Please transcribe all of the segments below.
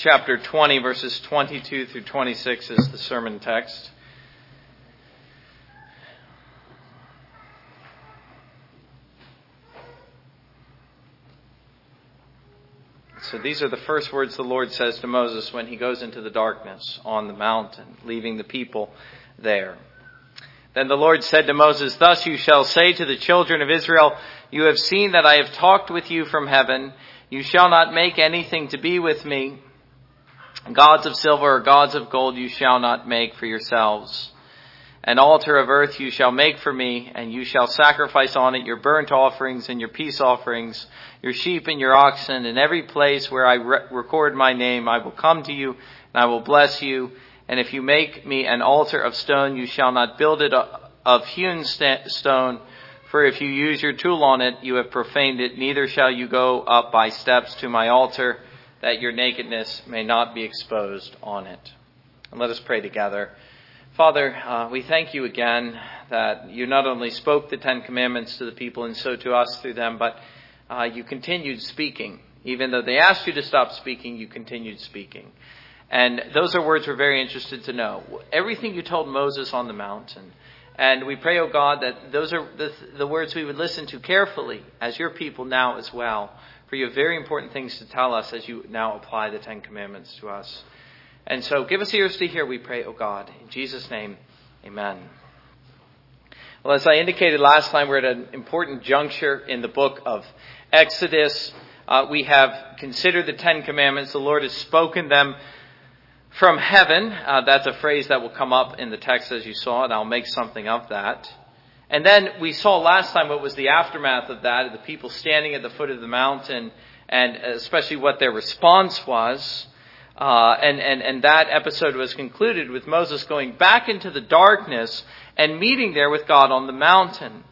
chapter 20, verses 22 through 26 is the sermon text. So these are the first words the Lord says to Moses when he goes into the darkness on the mountain, leaving the people there. Then the Lord said to Moses, "Thus you shall say to the children of Israel, you have seen that I have talked with you from heaven. You shall not make anything to be with me. Gods of silver or gods of gold you shall not make for yourselves. An altar of earth you shall make for me, and you shall sacrifice on it your burnt offerings and your peace offerings, your sheep and your oxen. In every place where I record my name, I will come to you, and I will bless you. And if you make me an altar of stone, you shall not build it of hewn stone. For if you use your tool on it, you have profaned it. Neither shall you go up by steps to my altar, that your nakedness may not be exposed on it." And let us pray together. Father, we thank you again that you not only spoke the Ten Commandments to the people and so to us through them, but you continued speaking. Even though they asked you to stop speaking, you continued speaking. And those are words we're very interested to know. Everything you told Moses on the mountain. And we pray, O God, that those are the words we would listen to carefully as your people now as well. For you have very important things to tell us as you now apply the Ten Commandments to us. And so give us ears to hear, we pray, O God. In Jesus' name, amen. Well, as I indicated last time, we're at an important juncture in the book of Exodus. We have considered the Ten Commandments. The Lord has spoken them from heaven. That's a phrase that will come up in the text as you saw, and I'll make something of that. And then we saw last time what was the aftermath of that, of the people standing at the foot of the mountain, and especially what their response was. And that episode was concluded with Moses going back into the darkness and meeting there with God on the mountain.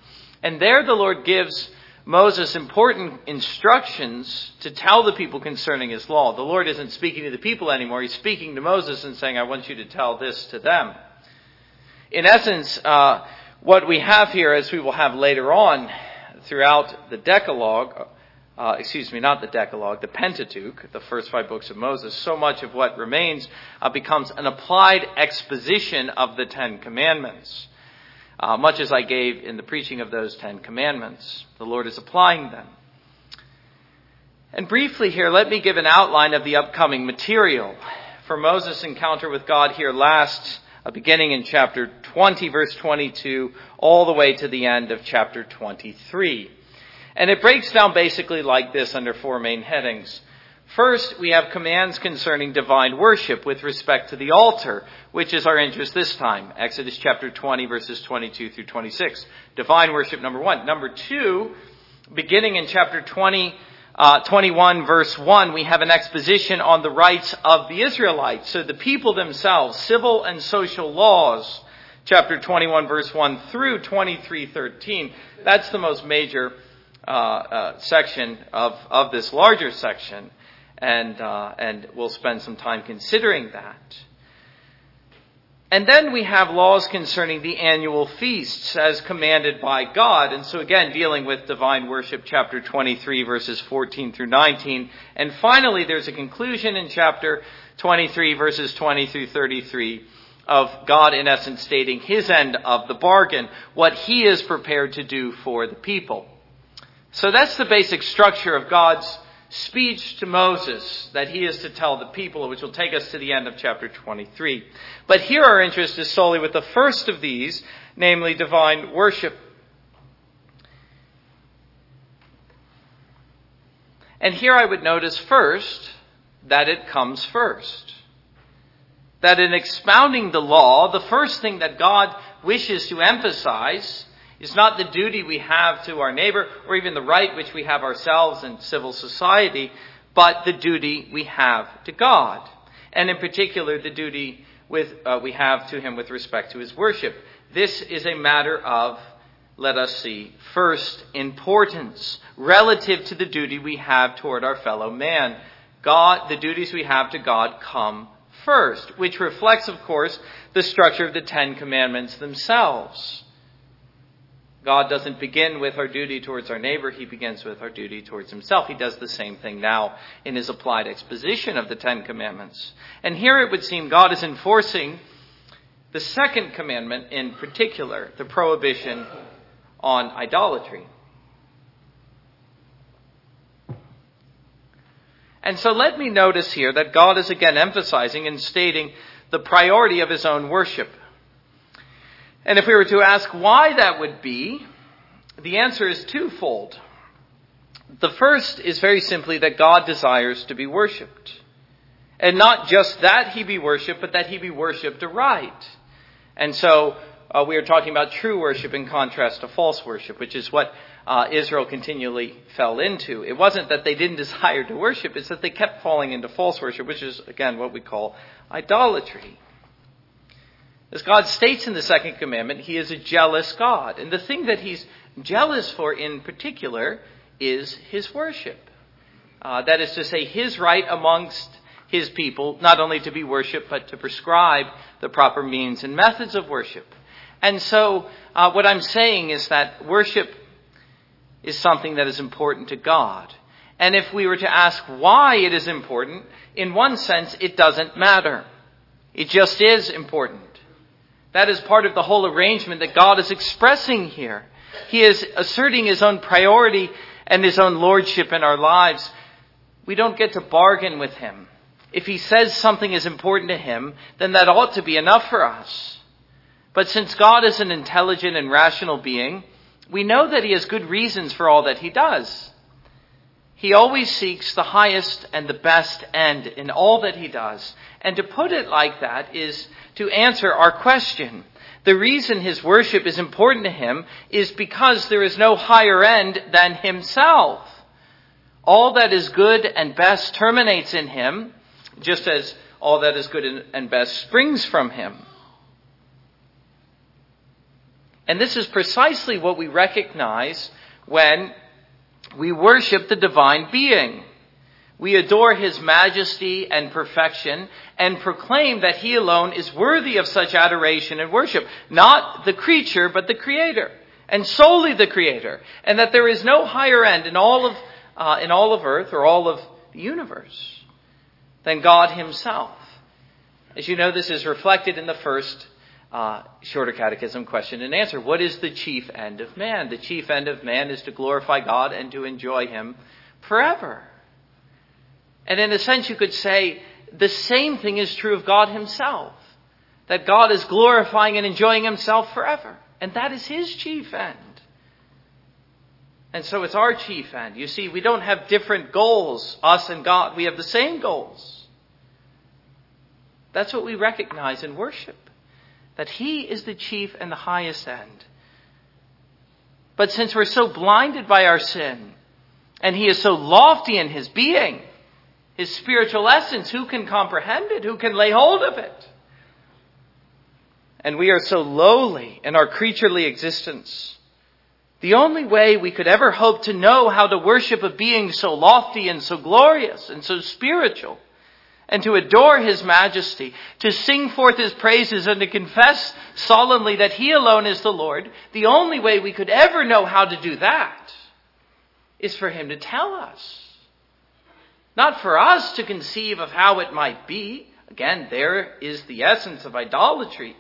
And there the Lord gives Moses important instructions to tell the people concerning his law. The Lord isn't speaking to the people anymore. He's speaking to Moses and saying, I want you to tell this to them. In essence, what we have here, as we will have later on throughout the Decalogue, the Pentateuch, the first 5 books of Moses, so much of what remains becomes an applied exposition of the Ten Commandments. Much as I gave in the preaching of those 10 commandments. The Lord is applying them. And briefly here, let me give an outline of the upcoming material for Moses' encounter with God here last, beginning in chapter 20, verse 22, all the way to the end of chapter 23. And it breaks down basically like this under 4 main headings. First, we have commands concerning divine worship with respect to the altar, which is our interest this time. Exodus chapter 20, verses 22 through 26. Divine worship, number 1. Number 2, beginning in chapter 21, verse 1, we have an exposition on the rights of the Israelites. So the people themselves, civil and social laws, chapter 21, verse 1 through 23:13. That's the most major section of this larger section. And we'll spend some time considering that. And then we have laws concerning the annual feasts as commanded by God. And so again, dealing with divine worship, chapter 23, verses 14 through 19. And finally, there's a conclusion in chapter 23, verses 20 through 33 of God, in essence, stating his end of the bargain, what he is prepared to do for the people. So that's the basic structure of God's speech to Moses that he is to tell the people, which will take us to the end of chapter 23. But here our interest is solely with the first of these, namely divine worship. And here I would notice first that it comes first. That in expounding the law, the first thing that God wishes to emphasize is not the duty we have to our neighbor or even the right which we have ourselves in civil society, but the duty we have to God. And in particular, the duty we have to him with respect to his worship. This is a matter of, let us see, first importance relative to the duty we have toward our fellow man. God, the duties we have to God come first, which reflects, of course, the structure of the Ten Commandments themselves. God doesn't begin with our duty towards our neighbor. He begins with our duty towards himself. He does the same thing now in his applied exposition of the Ten Commandments. And here it would seem God is enforcing the second commandment in particular, the prohibition on idolatry. And so let me notice here that God is again emphasizing and stating the priority of his own worship. And if we were to ask why that would be, the answer is twofold. The first is very simply that God desires to be worshipped. And not just that he be worshipped, but that he be worshipped aright. And so we are talking about true worship in contrast to false worship, which is what Israel continually fell into. It wasn't that they didn't desire to worship, it's that they kept falling into false worship, which is, again, what we call idolatry. As God states in the second commandment, he is a jealous God. And the thing that he's jealous for in particular is his worship. That is to say, his right amongst his people, not only to be worshipped, but to prescribe the proper means and methods of worship. And so what I'm saying is that worship is something that is important to God. And if we were to ask why it is important, in one sense, it doesn't matter. It just is important. That is part of the whole arrangement that God is expressing here. He is asserting his own priority and his own lordship in our lives. We don't get to bargain with him. If he says something is important to him, then that ought to be enough for us. But since God is an intelligent and rational being, we know that he has good reasons for all that he does. He always seeks the highest and the best end in all that he does. And to put it like that is to answer our question. The reason his worship is important to him is because there is no higher end than himself. All that is good and best terminates in him, just as all that is good and best springs from him. And this is precisely what we recognize when we worship the divine being. We adore his majesty and perfection and proclaim that he alone is worthy of such adoration and worship. Not the creature, but the creator, and solely the creator. And that there is no higher end in all of earth or all of the universe than God himself. As you know, this is reflected in the first Shorter Catechism question and answer. What is the chief end of man? The chief end of man is to glorify God and to enjoy him forever. And in a sense, you could say the same thing is true of God himself, that God is glorifying and enjoying himself forever. And that is his chief end. And so it's our chief end. You see, we don't have different goals, us and God. We have the same goals. That's what we recognize in worship. That he is the chief and the highest end. But since we're so blinded by our sin, and he is so lofty in his being, his spiritual essence, who can comprehend it? Who can lay hold of it? And we are so lowly in our creaturely existence. The only way we could ever hope to know how to worship a being so lofty and so glorious and so spiritual, and to adore his majesty, to sing forth his praises and to confess solemnly that he alone is the Lord, the only way we could ever know how to do that is for him to tell us. Not for us to conceive of how it might be. Again, there is the essence of idolatry.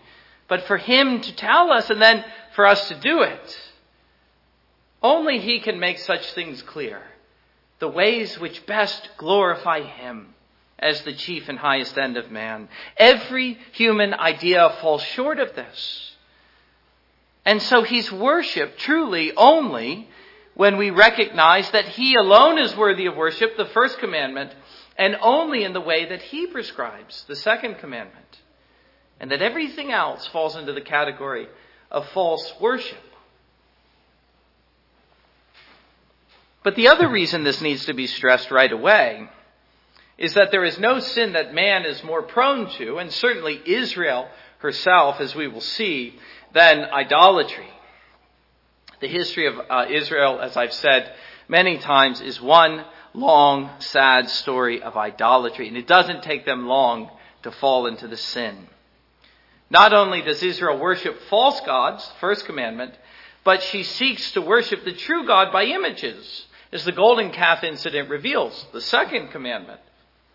But for him to tell us and then for us to do it. Only he can make such things clear. The ways which best glorify him as the chief and highest end of man. Every human idea falls short of this. And so he's worshipped truly only when we recognize that he alone is worthy of worship, the first commandment, and only in the way that he prescribes, the second commandment. And that everything else falls into the category of false worship. But the other reason this needs to be stressed right away is that there is no sin that man is more prone to, and certainly Israel herself, as we will see, than idolatry. The history of Israel, as I've said many times, is one long, sad story of idolatry, and it doesn't take them long to fall into the sin. Not only does Israel worship false gods, first commandment, but she seeks to worship the true God by images, as the golden calf incident reveals, the second commandment.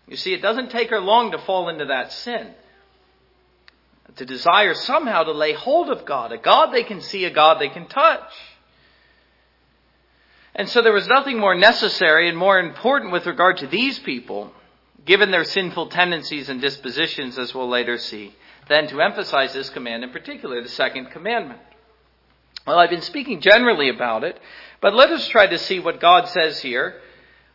You see, it doesn't take her long to fall into that sin, to desire somehow to lay hold of God, a God they can see, a God they can touch. And so there was nothing more necessary and more important with regard to these people, given their sinful tendencies and dispositions, as we'll later see, than to emphasize this command in particular, the second commandment. Well, I've been speaking generally about it, but let us try to see what God says here,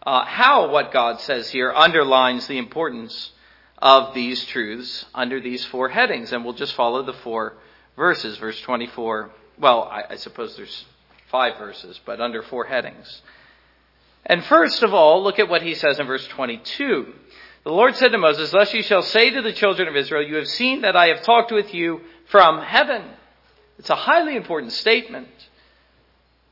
how what God says here underlines the importance of these truths under these four headings. And we'll just follow the four verses, verse 24. Well, I suppose there's 5 verses, but under 4 headings. And first of all, look at what he says in verse 22. The Lord said to Moses, "Thus you shall say to the children of Israel, you have seen that I have talked with you from heaven." It's a highly important statement.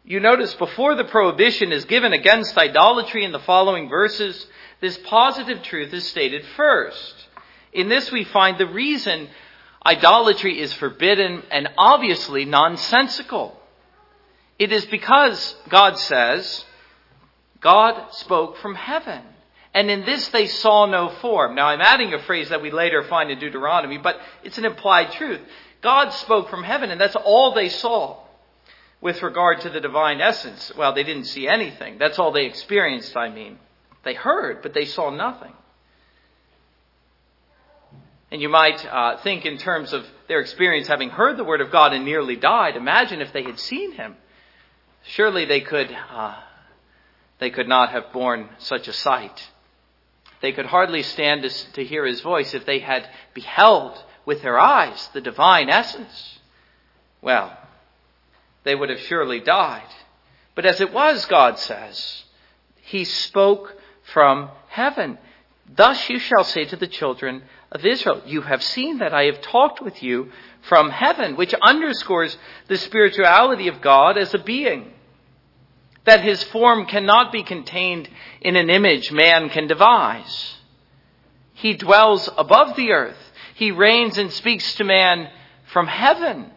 You notice before the prohibition is given against idolatry in the following verses, this positive truth is stated first. In this we find the reason idolatry is forbidden and obviously nonsensical. It is because, God says, God spoke from heaven, and in this they saw no form. Now I'm adding a phrase that we later find in Deuteronomy, but it's an implied truth. God spoke from heaven, and that's all they saw with regard to the divine essence. Well, they didn't see anything. That's all they experienced, I mean. They heard, but they saw nothing. And you might think in terms of their experience having heard the word of God and nearly died. Imagine if they had seen him. Surely they could not have borne such a sight. They could hardly stand to hear his voice if they had beheld with their eyes the divine essence. Well, they would have surely died. But as it was, God says, he spoke from heaven. "Thus you shall say to the children of Israel, you have seen that I have talked with you from heaven," which underscores the spirituality of God as a being, that his form cannot be contained in an image man can devise. He dwells above the earth. He reigns and speaks to man from heaven.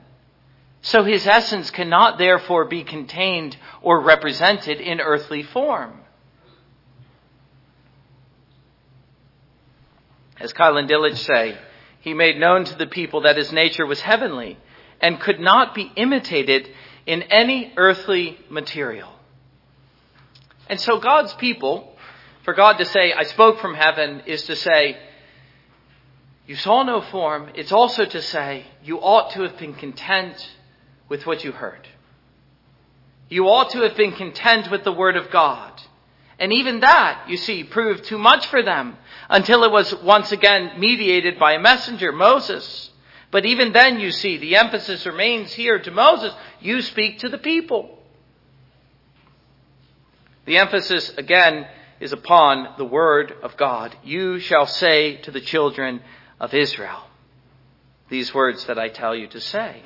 So his essence cannot therefore be contained or represented in earthly form. As Kylan Dillich say, he made known to the people that his nature was heavenly and could not be imitated in any earthly material. And so God's people, for God to say, "I spoke from heaven," is to say, you saw no form. It's also to say, you ought to have been content with what you heard. You ought to have been content with the word of God. And even that, you see, proved too much for them until it was once again mediated by a messenger, Moses. But even then, you see, the emphasis remains here to Moses. You speak to the people. The emphasis, again, is upon the word of God. You shall say to the children of Israel these words that I tell you to say.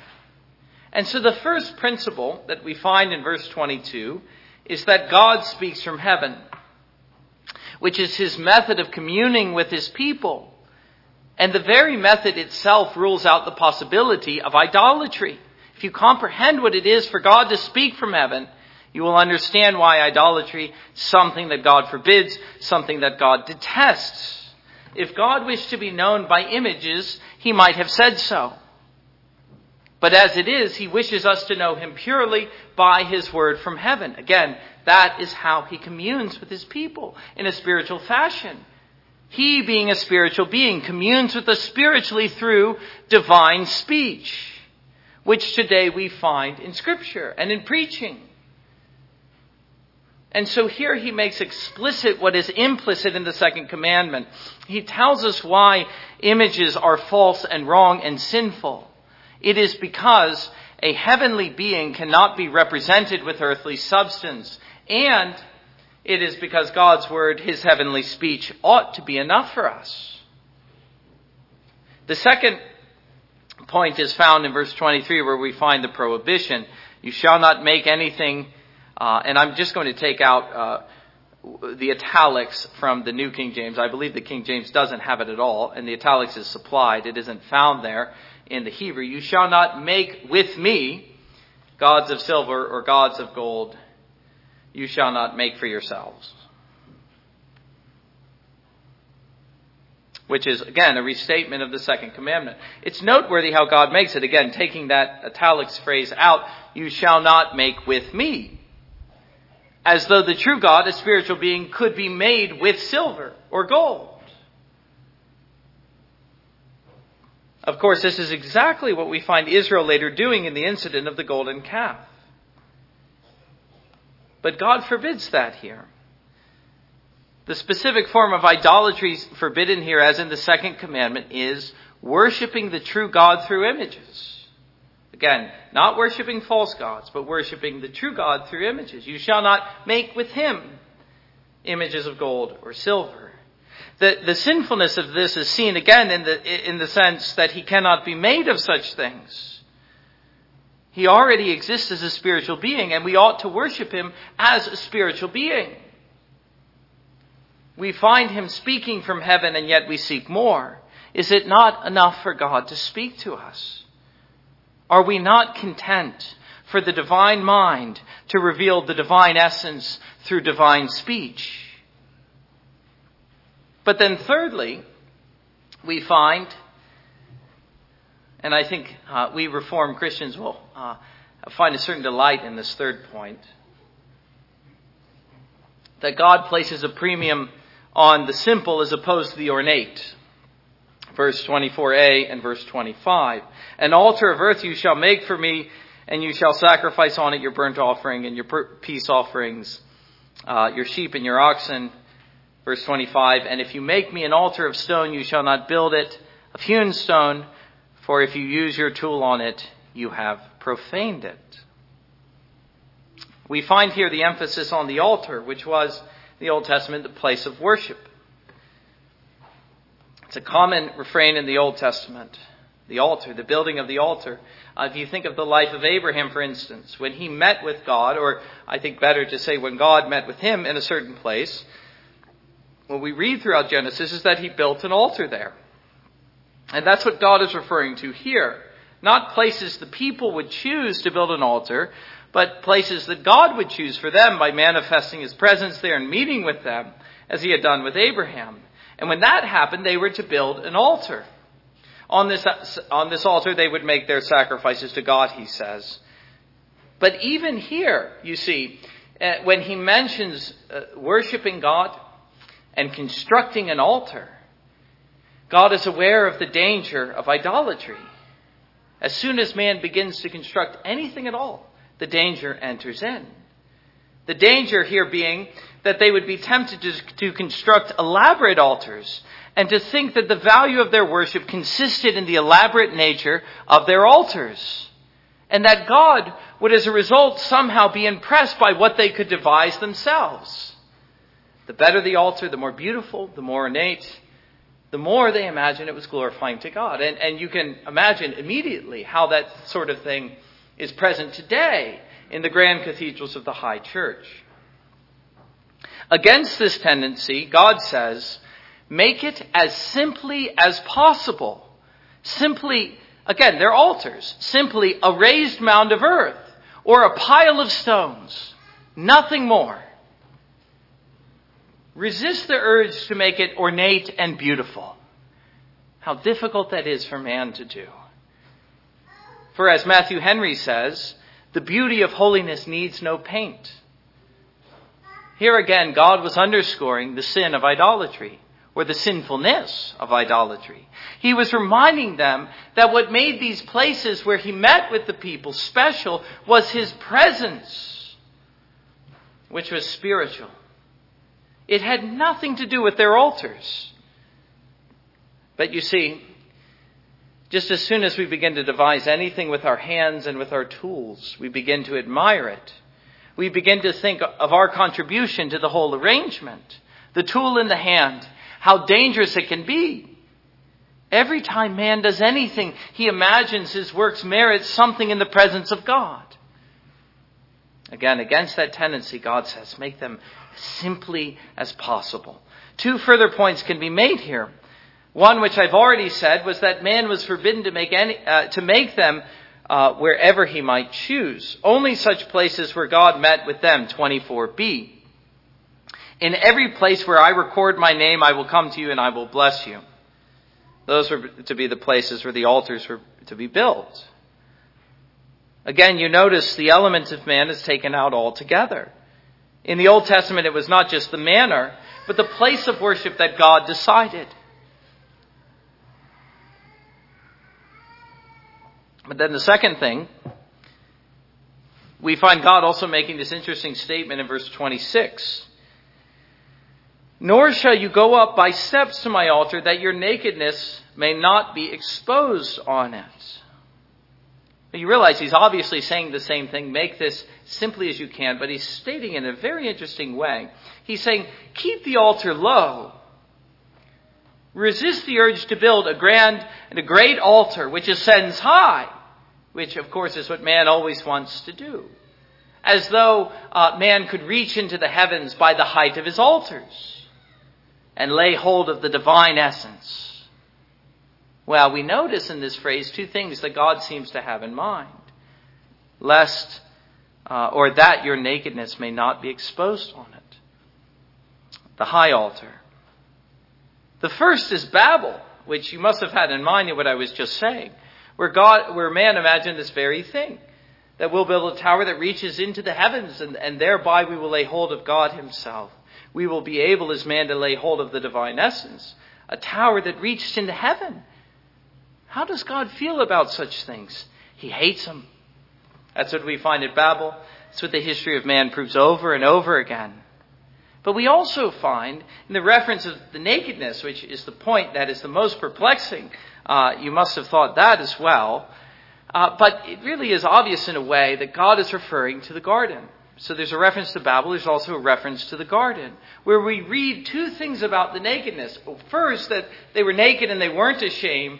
And so the first principle that we find in verse 22 is that God speaks from heaven, which is his method of communing with his people. And the very method itself rules out the possibility of idolatry. If you comprehend what it is for God to speak from heaven, you will understand why idolatry, something that God forbids, something that God detests. If God wished to be known by images, he might have said so. But as it is, he wishes us to know him purely by his word from heaven. Again, that is how he communes with his people in a spiritual fashion. He, being a spiritual being, communes with us spiritually through divine speech, which today we find in Scripture and in preaching. And so here he makes explicit what is implicit in the second commandment. He tells us why images are false and wrong and sinful. It is because a heavenly being cannot be represented with earthly substance. And it is because God's word, his heavenly speech, ought to be enough for us. The second point is found in verse 23, where we find the prohibition. You shall not make anything. And I'm just going to take out the italics from the New King James. I believe the King James doesn't have it at all, and the italics is supplied. It isn't found there. In the Hebrew, you shall not make with me gods of silver or gods of gold you shall not make for yourselves. Which is, again, a restatement of the second commandment. It's noteworthy how God makes it. Again, taking that italics phrase out, you shall not make with me. As though the true God, a spiritual being, could be made with silver or gold. Of course, this is exactly what we find Israel later doing in the incident of the golden calf. But God forbids that here. The specific form of idolatry forbidden here, as in the second commandment, is worshiping the true God through images. Again, not worshiping false gods, but worshiping the true God through images. You shall not make with him images of gold or silver. The sinfulness of this is seen again in the sense that he cannot be made of such things. He already exists as a spiritual being, and we ought to worship him as a spiritual being. We find him speaking from heaven, and yet we seek more. Is it not enough for God to speak to us? Are we not content for the divine mind to reveal the divine essence through divine speech? But then thirdly, we find, and I think we Reformed Christians will find a certain delight in this third point, that God places a premium on the simple as opposed to the ornate. Verse 24a and verse 25. An altar of earth you shall make for me, and you shall sacrifice on it your burnt offering and your peace offerings, your sheep and your oxen. Verse 25. And if you make me an altar of stone, you shall not build it of hewn stone, for if you use your tool on it, you have profaned it. We find here the emphasis on the altar, which was the Old Testament, the place of worship. It's a common refrain in the Old Testament, the altar, the building of the altar. If you think of the life of Abraham, for instance, when he met with God, or I think better to say when God met with him in a certain place, what we read throughout Genesis is that he built an altar there. And that's what God is referring to here. Not places the people would choose to build an altar, but places that God would choose for them by manifesting his presence there and meeting with them, as he had done with Abraham. And when that happened, they were to build an altar. On this altar, they would make their sacrifices to God, he says. But even here, you see, when he mentions worshiping God and constructing an altar, God is aware of the danger of idolatry. As soon as man begins to construct anything at all, the danger enters in. The danger here being that they would be tempted to construct elaborate altars and to think that the value of their worship consisted in the elaborate nature of their altars, and that God would, as a result, somehow be impressed by what they could devise themselves. The better the altar, the more beautiful, the more ornate, the more they imagine it was glorifying to God. And you can imagine immediately how that sort of thing is present today in the grand cathedrals of the high church. Against this tendency, God says, make it as simply as possible. Simply, again, they're altars. Simply a raised mound of earth or a pile of stones. Nothing more. Resist the urge to make it ornate and beautiful. How difficult that is for man to do. For as Matthew Henry says, the beauty of holiness needs no paint. Here again, God was underscoring the sin of idolatry, or the sinfulness of idolatry. He was reminding them that what made these places where he met with the people special was his presence, which was spiritual. It had nothing to do with their altars. But you see, just as soon as we begin to devise anything with our hands and with our tools, we begin to admire it. We begin to think of our contribution to the whole arrangement, the tool in the hand, how dangerous it can be. Every time man does anything, he imagines his works merit something in the presence of God. Again, against that tendency, God says, make them as simply as possible. Two further points can be made here. One, which I've already said, was that man was forbidden to make them wherever he might choose, only such places where God met with them, 24b. In every place where I record my name, I will come to you and I will bless you. Those were to be the places where the altars were to be built. Again, you notice the element of man is taken out altogether. In the Old Testament, it was not just the manner, but the place of worship that God decided. But then the second thing, we find God also making this interesting statement in verse 26. Nor shall you go up by steps to my altar, that your nakedness may not be exposed on it. But you realize he's obviously saying the same thing. Make this simply as you can. But he's stating it in a very interesting way. He's saying, keep the altar low. Resist the urge to build a grand and a great altar, which ascends high. Which, of course, is what man always wants to do. As though man could reach into the heavens by the height of his altars and lay hold of the divine essence. Well, we notice in this phrase two things that God seems to have in mind. Lest, or that your nakedness may not be exposed on it. The high altar. The first is Babel, which you must have had in mind in what I was just saying. Where man imagined this very thing. That we'll build a tower that reaches into the heavens, and thereby we will lay hold of God himself. We will be able as man to lay hold of the divine essence. A tower that reached into heaven. How does God feel about such things? He hates them. That's what we find at Babel. That's what the history of man proves over and over again. But we also find in the reference of the nakedness, which is the point that is the most perplexing. You must have thought that as well. But it really is obvious in a way that God is referring to the garden. So there's a reference to Babel. There's also a reference to the garden, where we read two things about the nakedness. First, that they were naked and they weren't ashamed.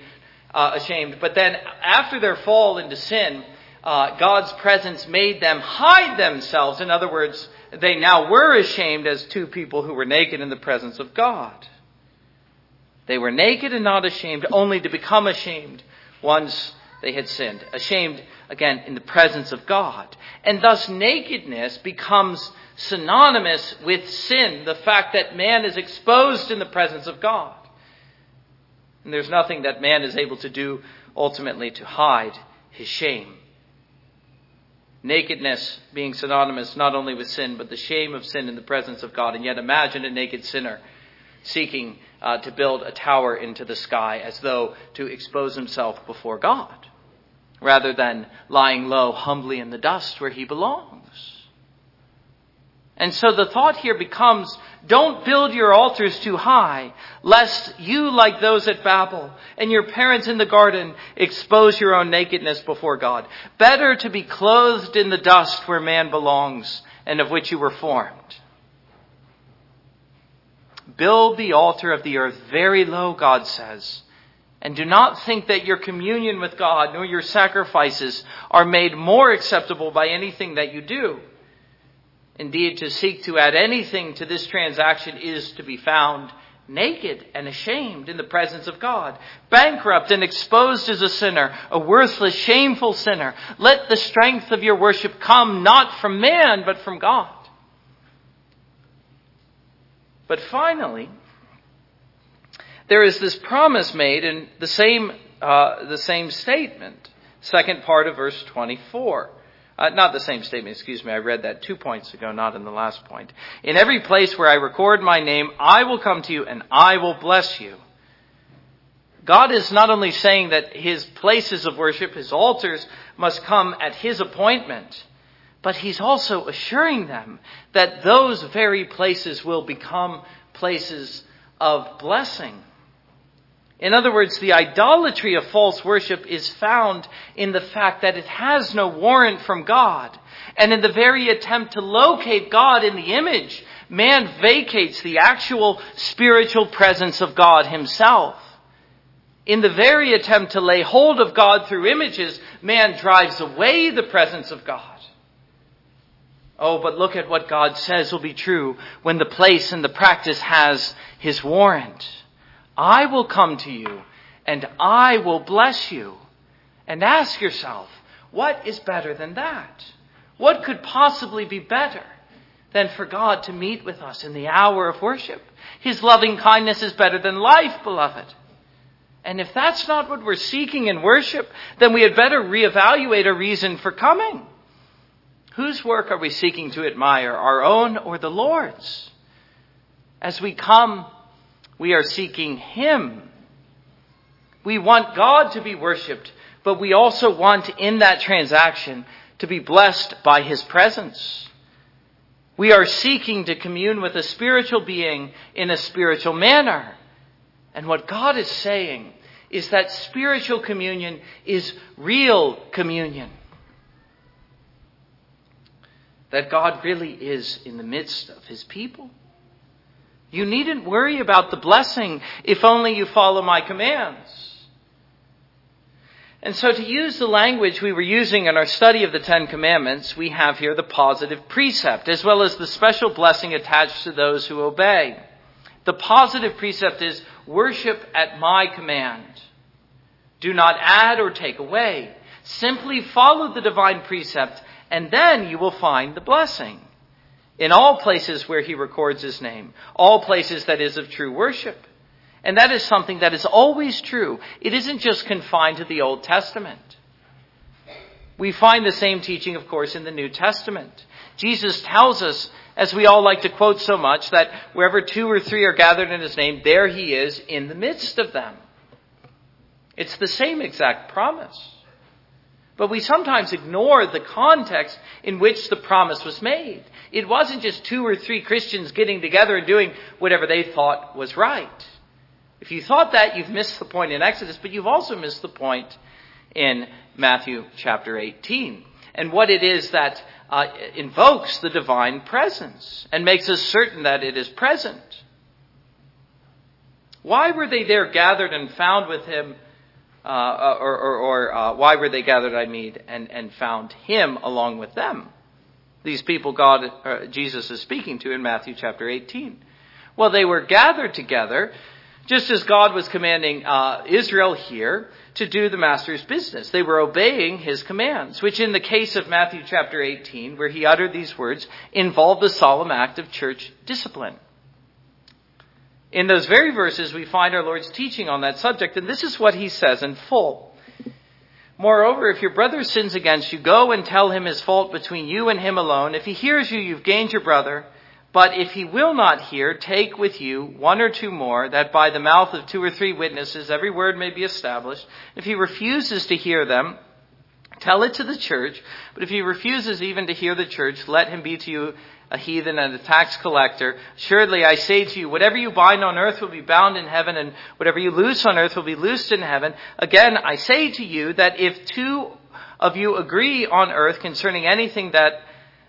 But then after their fall into sin, God's presence made them hide themselves. In other words, they now were ashamed as two people who were naked in the presence of God. They were naked and not ashamed, only to become ashamed once they had sinned. Ashamed, again, in the presence of God. And thus nakedness becomes synonymous with sin, the fact that man is exposed in the presence of God. And there's nothing that man is able to do ultimately to hide his shame. Nakedness being synonymous not only with sin, but the shame of sin in the presence of God. And yet imagine a naked sinner seeking to build a tower into the sky as though to expose himself before God, rather than lying low humbly in the dust where he belongs. And so the thought here becomes, don't build your altars too high, lest you, like those at Babel and your parents in the garden, expose your own nakedness before God. Better to be clothed in the dust where man belongs and of which you were formed. Build the altar of the earth very low, God says. And do not think that your communion with God nor your sacrifices are made more acceptable by anything that you do. Indeed, to seek to add anything to this transaction is to be found naked and ashamed in the presence of God, bankrupt and exposed as a sinner, a worthless, shameful sinner. Let the strength of your worship come not from man, but from God. But finally, there is this promise made in the same statement, second part of verse 24. Not the same statement, excuse me. I read that 2 points ago, not in the last point. In every place where I record my name, I will come to you and I will bless you. God is not only saying that his places of worship, his altars, must come at his appointment, but he's also assuring them that those very places will become places of blessing. In other words, the idolatry of false worship is found in the fact that it has no warrant from God. And in the very attempt to locate God in the image, man vacates the actual spiritual presence of God himself. In the very attempt to lay hold of God through images, man drives away the presence of God. Oh, but look at what God says will be true when the place and the practice has his warrant. I will come to you and I will bless you. And ask yourself, What is better than that? What could possibly be better than for God to meet with us in the hour of worship? His loving kindness is better than life, beloved. And if that's not what we're seeking in worship, then we had better reevaluate a reason for coming. Whose work are we seeking to admire, our own or the Lord's? As we come, we are seeking Him. We want God to be worshipped, but we also want in that transaction to be blessed by His presence. We are seeking to commune with a spiritual being in a spiritual manner. And what God is saying is that spiritual communion is real communion. That God really is in the midst of His people. You needn't worry about the blessing if only you follow my commands. And so to use the language we were using in our study of the Ten Commandments, we have here the positive precept, as well as the special blessing attached to those who obey. The positive precept is worship at my command. Do not add or take away. Simply follow the divine precept, and then you will find the blessing. In all places where He records His name, all places that is of true worship. And that is something that is always true. It isn't just confined to the Old Testament. We find the same teaching, of course, in the New Testament. Jesus tells us, as we all like to quote so much, that wherever two or three are gathered in His name, there He is in the midst of them. It's the same exact promise. But we sometimes ignore the context in which the promise was made. It wasn't just two or three Christians getting together and doing whatever they thought was right. If you thought that, you've missed the point in Exodus, but you've also missed the point in Matthew chapter 18. And what it is that invokes the divine presence and makes us certain that it is present. Why were they there gathered and found with Him? Why were they gathered, and found Him along with them? These people Jesus is speaking to in Matthew chapter 18. Well, they were gathered together just as God was commanding Israel here to do the Master's business. They were obeying His commands, which in the case of Matthew chapter 18, where He uttered these words, involved the solemn act of church discipline. In those very verses, we find our Lord's teaching on that subject, and this is what He says in full. Moreover, if your brother sins against you, go and tell him his fault between you and him alone. If he hears you, you've gained your brother. But if he will not hear, take with you one or two more, that by the mouth of two or three witnesses every word may be established. If he refuses to hear them, tell it to the church. But if he refuses even to hear the church, let him be to you a heathen and a tax collector. Surely I say to you, whatever you bind on earth will be bound in heaven, and whatever you loose on earth will be loosed in heaven. Again, I say to you that if two of you agree on earth concerning anything that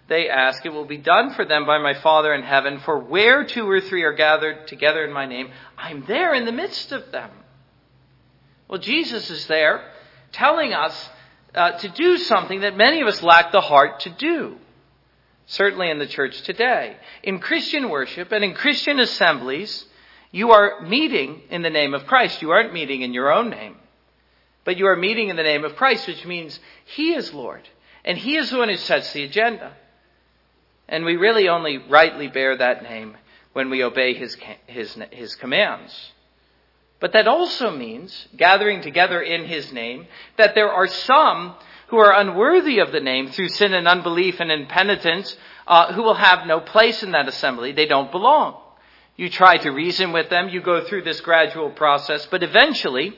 they ask, it will be done for them by my Father in heaven. For where two or three are gathered together in my name, I'm there in the midst of them. Well, Jesus is there telling us to do something that many of us lack the heart to do. Certainly in the church today. In Christian worship and in Christian assemblies, you are meeting in the name of Christ. You aren't meeting in your own name, but you are meeting in the name of Christ, which means He is Lord and He is the one who sets the agenda. And we really only rightly bear that name when we obey His commands. But that also means, gathering together in His name, that there are some who are unworthy of the name through sin and unbelief and impenitence, who will have no place in that assembly. They don't belong. You try to reason with them. You go through this gradual process, but eventually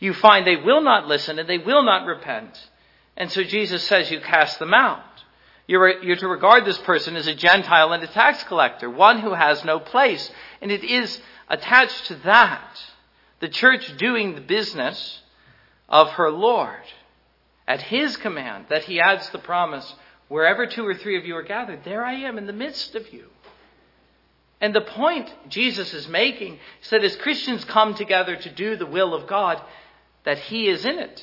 you find they will not listen and they will not repent. And so Jesus says you cast them out. You're to regard this person as a Gentile and a tax collector, one who has no place. And it is attached to that, the church doing the business of her Lord. At His command, that He adds the promise, wherever two or three of you are gathered, there I am in the midst of you. And the point Jesus is making is that as Christians come together to do the will of God, that He is in it.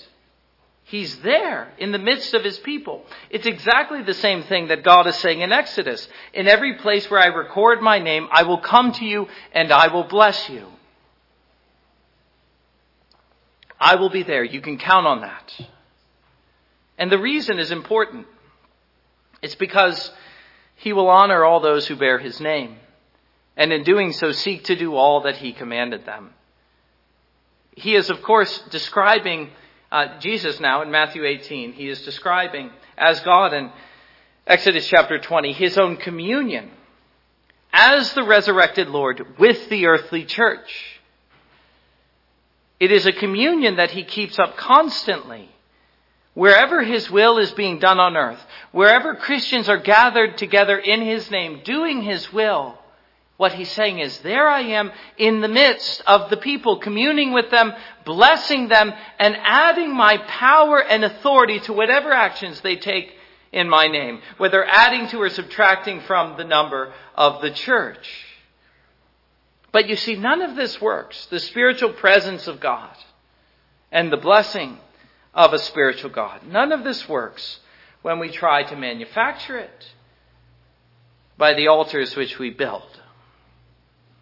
He's there in the midst of His people. It's exactly the same thing that God is saying in Exodus. In every place where I record my name, I will come to you and I will bless you. I will be there. You can count on that. And the reason is important. It's because he will honor all those who bear his name, and in doing so seek to do all that he commanded them. He is, of course, describing Jesus now in Matthew 18. He is describing as God in Exodus chapter 20, his own communion as the resurrected Lord with the earthly church. It is a communion that he keeps up constantly. Wherever his will is being done on earth, wherever Christians are gathered together in his name, doing his will, what he's saying is, there I am in the midst of the people, communing with them, blessing them, and adding my power and authority to whatever actions they take in my name, whether adding to or subtracting from the number of the church. But you see, none of this works. The spiritual presence of God and the blessing of a spiritual God. None of this works when we try to manufacture it by the altars which we build.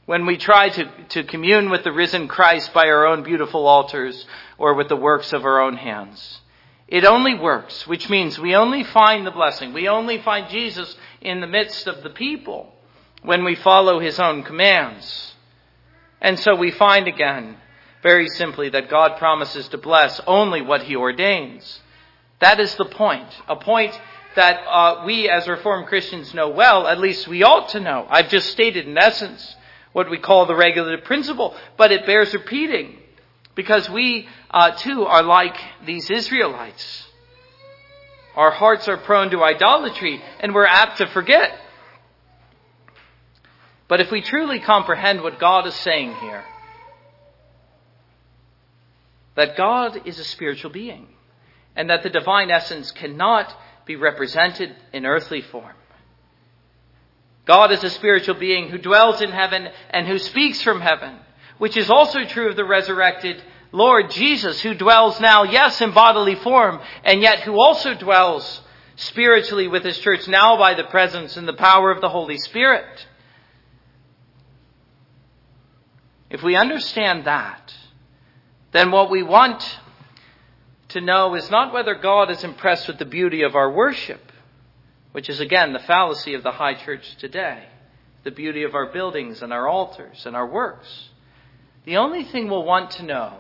When we try to commune with the risen Christ by our own beautiful altars or with the works of our own hands. It only works, which means we only find the blessing. We only find Jesus in the midst of the people when we follow his own commands. And so we find again, very simply, that God promises to bless only what he ordains. That is the point, a point that we as Reformed Christians know well, at least we ought to know. I've just stated in essence what we call the regulative principle, but it bears repeating because we too are like these Israelites. Our hearts are prone to idolatry and we're apt to forget. But if we truly comprehend what God is saying here, that God is a spiritual being and that the divine essence cannot be represented in earthly form. God is a spiritual being who dwells in heaven and who speaks from heaven, which is also true of the resurrected Lord Jesus, who dwells now, yes, in bodily form, and yet who also dwells spiritually with his church now by the presence and the power of the Holy Spirit. If we understand that, then what we want to know is not whether God is impressed with the beauty of our worship, which is again the fallacy of the high church today, the beauty of our buildings and our altars and our works. The only thing we'll want to know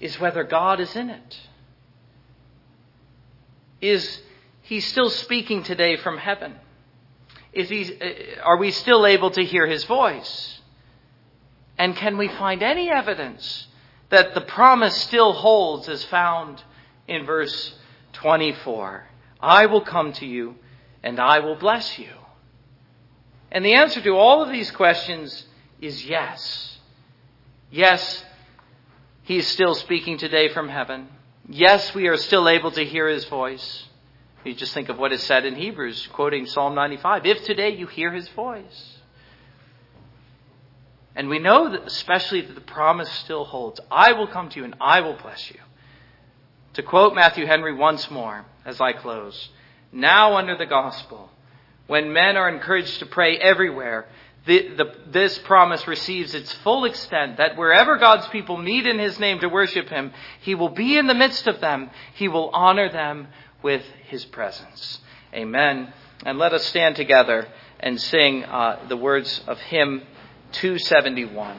is whether God is in it. Is he still speaking today from heaven? Are we still able to hear his voice? And can we find any evidence that the promise still holds as found in verse 24. I will come to you and I will bless you. And the answer to all of these questions is yes. Yes, he is still speaking today from heaven. Yes, we are still able to hear his voice. You just think of what is said in Hebrews, quoting Psalm 95. If today you hear his voice. And we know that especially that the promise still holds. I will come to you and I will bless you. To quote Matthew Henry once more as I close. Now under the gospel, when men are encouraged to pray everywhere, this promise receives its full extent that wherever God's people meet in his name to worship him, he will be in the midst of them. He will honor them with his presence. Amen. And let us stand together and sing the words of hymn 271.